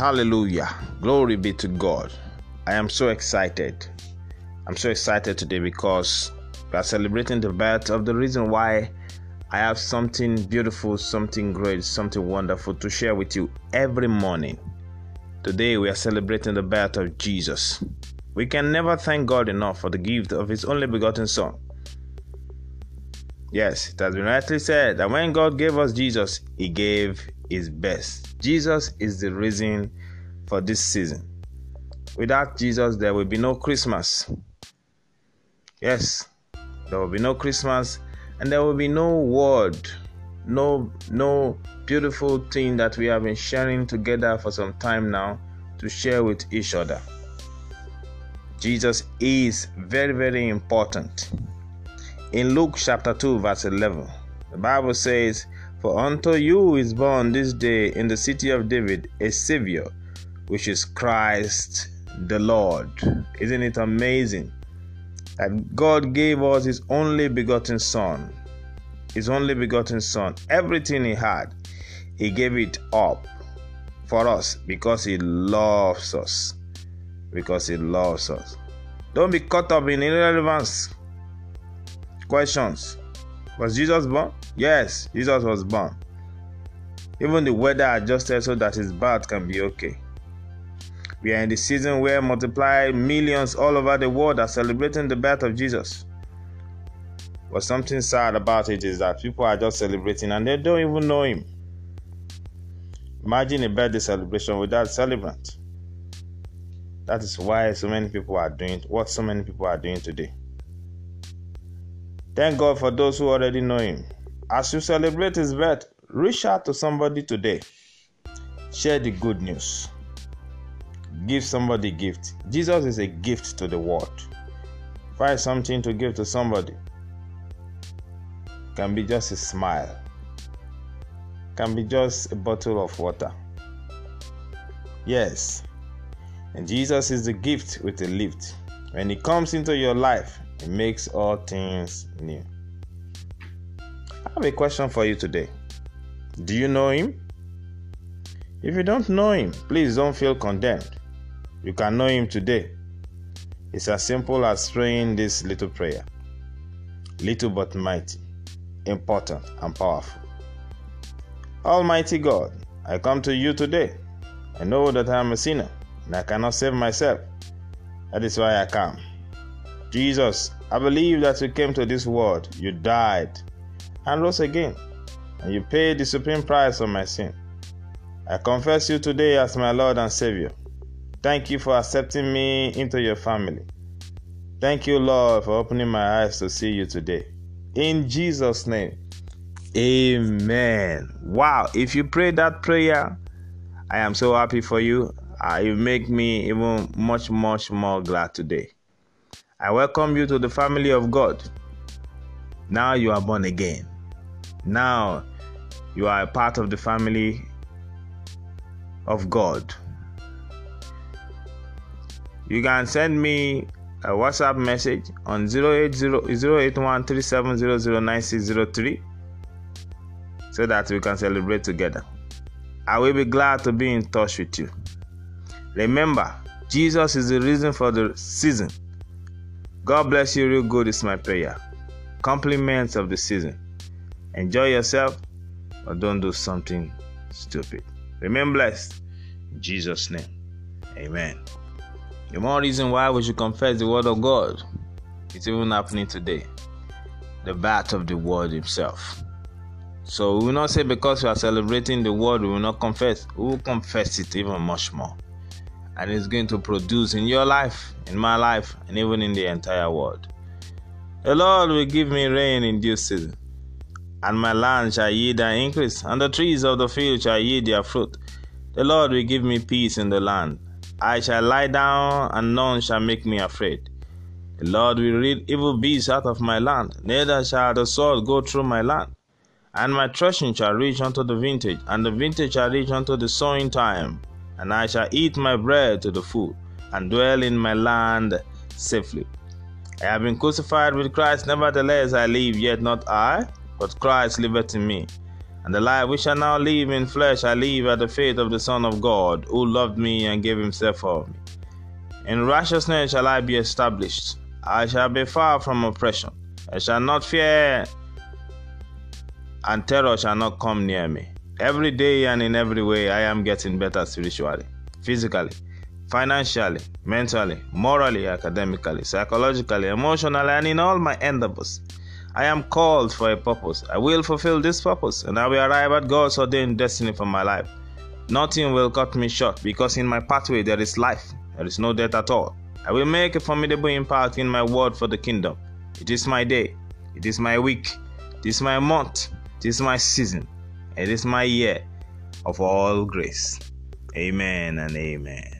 Hallelujah. Glory be to God. I am so excited. I'm so excited today because we are celebrating the birth of the reason why I have something beautiful, something great, something wonderful to share with you every morning. Today we are celebrating the birth of Jesus. We can never thank God enough for the gift of His only begotten Son. Yes, it has been rightly said that when God gave us Jesus, He gave His best. Jesus is the reason for this season. Without Jesus, there will be no Christmas. Yes, there will be no Christmas, and there will be no word, no beautiful thing that we have been sharing together for some time now to share with each other. Jesus is very, very important. In Luke chapter 2, verse 11, the Bible says, "For unto you is born this day in the city of David a Savior, which is Christ the Lord." Isn't it amazing that God gave us His only begotten Son? His only begotten Son. Everything He had, He gave it up for us because He loves us. Because He loves us. Don't be caught up in irrelevance. Questions. Was Jesus born? Yes, Jesus was born. Even the weather adjusted so that His birth can be okay. We are in the season where multiplied millions all over the world are celebrating the birth of Jesus. But something sad about it is that people are just celebrating and they don't even know Him. Imagine a birthday celebration without celebrant. That is why so many people are doing what so many people are doing today. Thank God for those who already know Him. As you celebrate His birth, reach out to somebody today. Share the good news. Give somebody a gift. Jesus is a gift to the world. Find something to give to somebody. Can be just a smile. Can be just a bottle of water. Yes. And Jesus is the gift with a lift. When He comes into your life, He makes all things new. I have a question for you today. Do you know Him? If you don't know Him, please don't feel condemned. You can know Him today. It's as simple as praying this little prayer. Little but mighty, important and powerful. Almighty God, I come to you today. I know that I am a sinner and I cannot save myself. That is why I come. Jesus, I believe that you came to this world, you died and rose again, and you paid the supreme price for my sin. I confess you today as my Lord and Savior. Thank you for accepting me into your family. Thank you, Lord, for opening my eyes to see you today. In Jesus' name, amen. Wow, if you pray that prayer, I am so happy for you. You make me even much more glad today. I welcome you to the family of God. Now you are born again. Now you are a part of the family of God. You can send me a WhatsApp message on 08137009603 so that we can celebrate together. I will be glad to be in touch with you. Remember, Jesus is the reason for the season. God bless you real good is my prayer. Compliments of the season. Enjoy yourself, or don't do something stupid. Remain blessed. In Jesus' name, amen. The more reason why we should confess the word of God. It's even happening today. The birth of the word himself. So we will not say because we are celebrating the word, we will not confess. We will confess it even much more. And it's going to produce in your life, in my life, and even in the entire world. The Lord will give me rain in due season. And my land shall yield and increase, and the trees of the field shall yield their fruit. The Lord will give me peace in the land. I shall lie down, and none shall make me afraid. The Lord will rid evil beasts out of my land, neither shall the sword go through my land. And my threshing shall reach unto the vintage, and the vintage shall reach unto the sowing time. And I shall eat my bread to the full, and dwell in my land safely. I have been crucified with Christ, nevertheless I live, yet not I, but Christ liveth in me. And the life which I now live in flesh, I live at the faith of the Son of God, who loved me and gave himself for me. In righteousness shall I be established. I shall be far from oppression. I shall not fear, and terror shall not come near me. Every day and in every way, I am getting better spiritually, physically, financially, mentally, morally, academically, psychologically, emotionally, and in all my endeavors. I am called for a purpose. I will fulfill this purpose, and I will arrive at God's ordained destiny for my life. Nothing will cut me short, because in my pathway there is life. There is no death at all. I will make a formidable impact in my world for the kingdom. It is my day. It is my week. It is my month. It is my season. It is my year of all grace. Amen and amen.